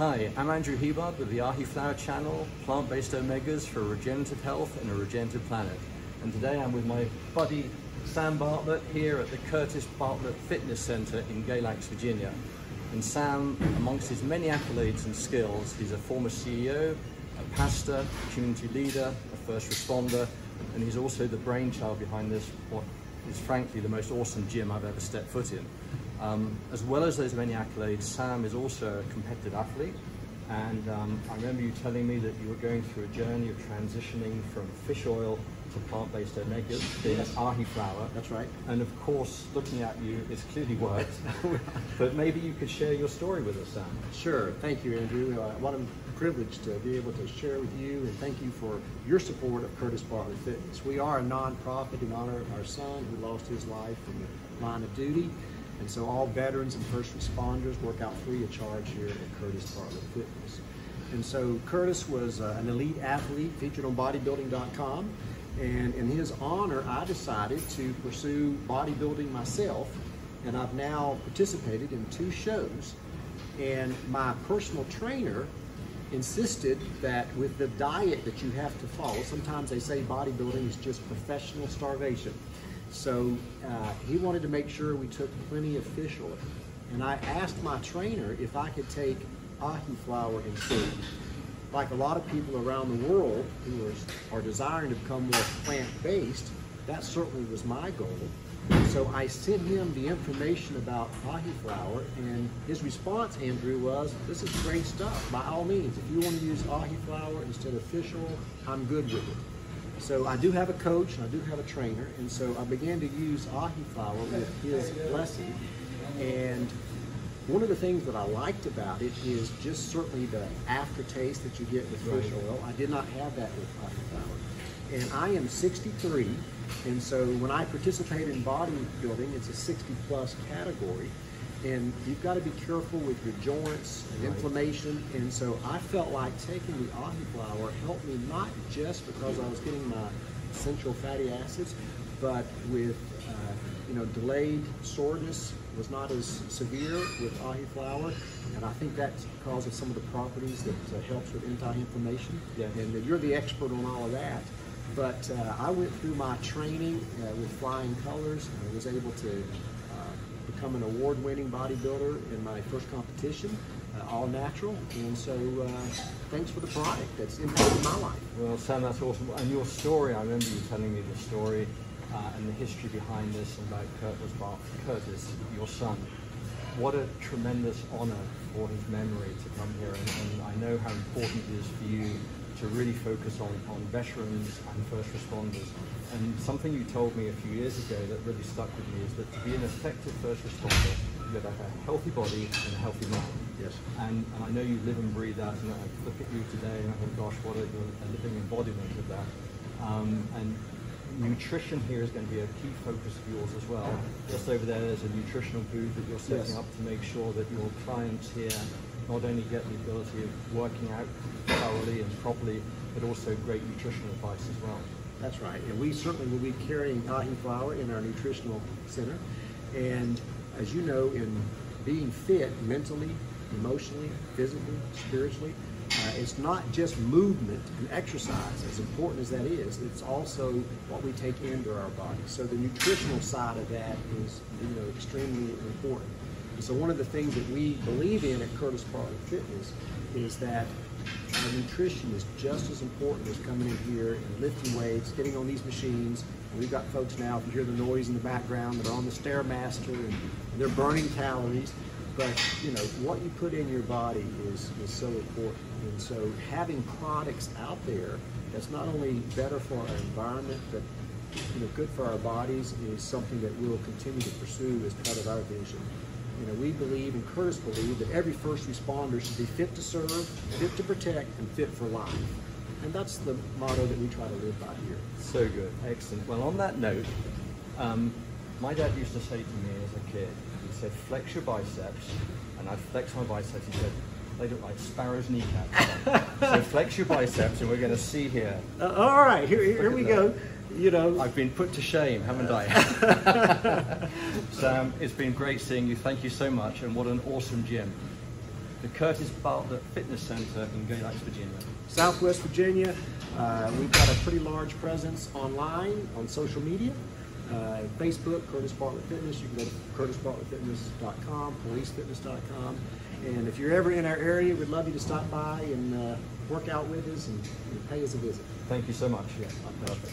Hi, I'm Andrew Hebard with the Ahiflower channel, plant-based omegas for regenerative health and a regenerative planet. And today I'm with my buddy Sam Bartlett here at the Curtis Bartlett Fitness Center in Galax, Virginia. And Sam, amongst his many accolades and skills, he's a former CEO, a pastor, a community leader, a first responder, and he's also the brainchild behind this, what is frankly the most awesome gym I've ever stepped foot in. As well as those many accolades, Sam is also a competitive athlete, and I remember you telling me that you were going through a journey of transitioning from fish oil to plant-based omegas, being yes. Ahiflower. That's right. And of course, looking at you, it's clearly worked, but maybe you could share your story with us, Sam. Sure, thank you, Andrew. What a privilege to be able to share with you, and thank you for your support of Curtis Bartlett Fitness. We are a non-profit in honor of our son who lost his life in the line of duty. And so all veterans and first responders work out free of charge here at Curtis Bartlett Fitness. And so Curtis was an elite athlete featured on bodybuilding.com. And in his honor, I decided to pursue bodybuilding myself. And I've now participated in 2 shows. And my personal trainer insisted that with the diet that you have to follow, sometimes they say bodybuilding is just professional starvation. So he wanted to make sure we took plenty of fish oil. And I asked my trainer if I could take Ahiflower and food. Like a lot of people around the world who are desiring to become more plant-based, that certainly was my goal. So I sent him the information about Ahiflower, and his response, Andrew, was, this is great stuff. By all means, if you want to use Ahiflower instead of fish oil, I'm good with it. So I do have a coach, and I do have a trainer, and so I began to use Ahiflower with his blessing. And one of the things that I liked about it is just certainly the aftertaste that you get with fish oil. I did not have that with Ahiflower. And I am 63, and so when I participate in bodybuilding, it's a 60-plus category. And you've got to be careful with your joints and inflammation. And so I felt like taking the Ahiflower helped me not just because I was getting my essential fatty acids, but with delayed soreness was not as severe with Ahiflower. And I think that's because of some of the properties that helps with anti-inflammation. Yeah. And you're the expert on all of that. But I went through my training with flying colors, and I was able to become an award-winning bodybuilder in my first competition, all natural, and so thanks for the product that's impacted my life. Well, Sam, that's awesome. And your story, I remember you telling me the story and the history behind this about Curtis, your son. What a tremendous honor for his memory to come here, and I know how important it is for you to really focus on veterans and first responders. And something you told me a few years ago that really stuck with me is that to be an effective first responder, you have to have a healthy body and a healthy mind. Yes. And I know you live and breathe that, and I look at you today and I think, gosh, what are you, a living embodiment of that. And nutrition here is going to be a key focus of yours as well. Just over there, there's a nutritional booth that you're setting yes. up to make sure that your clients here not only get the ability of working out thoroughly and properly, but also great nutritional advice as well. That's right, and we certainly will be carrying Ahiflower in our nutritional center. And as you know, in being fit mentally, emotionally, physically, spiritually, it's not just movement and exercise, as important as that is, it's also what we take into our body. So the nutritional side of that is extremely important. So one of the things that we believe in at Curtis Bartlett Fitness is that our nutrition is just as important as coming in here and lifting weights, getting on these machines. And we've got folks now, if you hear the noise in the background, that are on the Stairmaster and they're burning calories. But what you put in your body is so important. And so having products out there that's not only better for our environment, but good for our bodies is something that we'll continue to pursue as part of our vision. We believe, and Curtis believe, that every first responder should be fit to serve, fit to protect, and fit for life. And that's the motto that we try to live by here. So good, excellent. Well, on that note, my dad used to say to me as a kid, he said, flex your biceps, and I'd flex my biceps. He said, they look like sparrows' kneecaps. So flex your biceps, and we're going to see here. All right, here we go. I've been put to shame, haven't I? Sam, it's been great seeing you. Thank you so much, and what an awesome gym. the Curtis Bartlett Fitness Center in Galax, Virginia. Southwest Virginia. We've got a pretty large presence online, on social media. Facebook, Curtis Bartlett Fitness. You can go to curtisbartlettfitness.com, policefitness.com. And if you're ever in our area, we'd love you to stop by and work out with us and pay us a visit. Thank you so much. Yeah, my pleasure.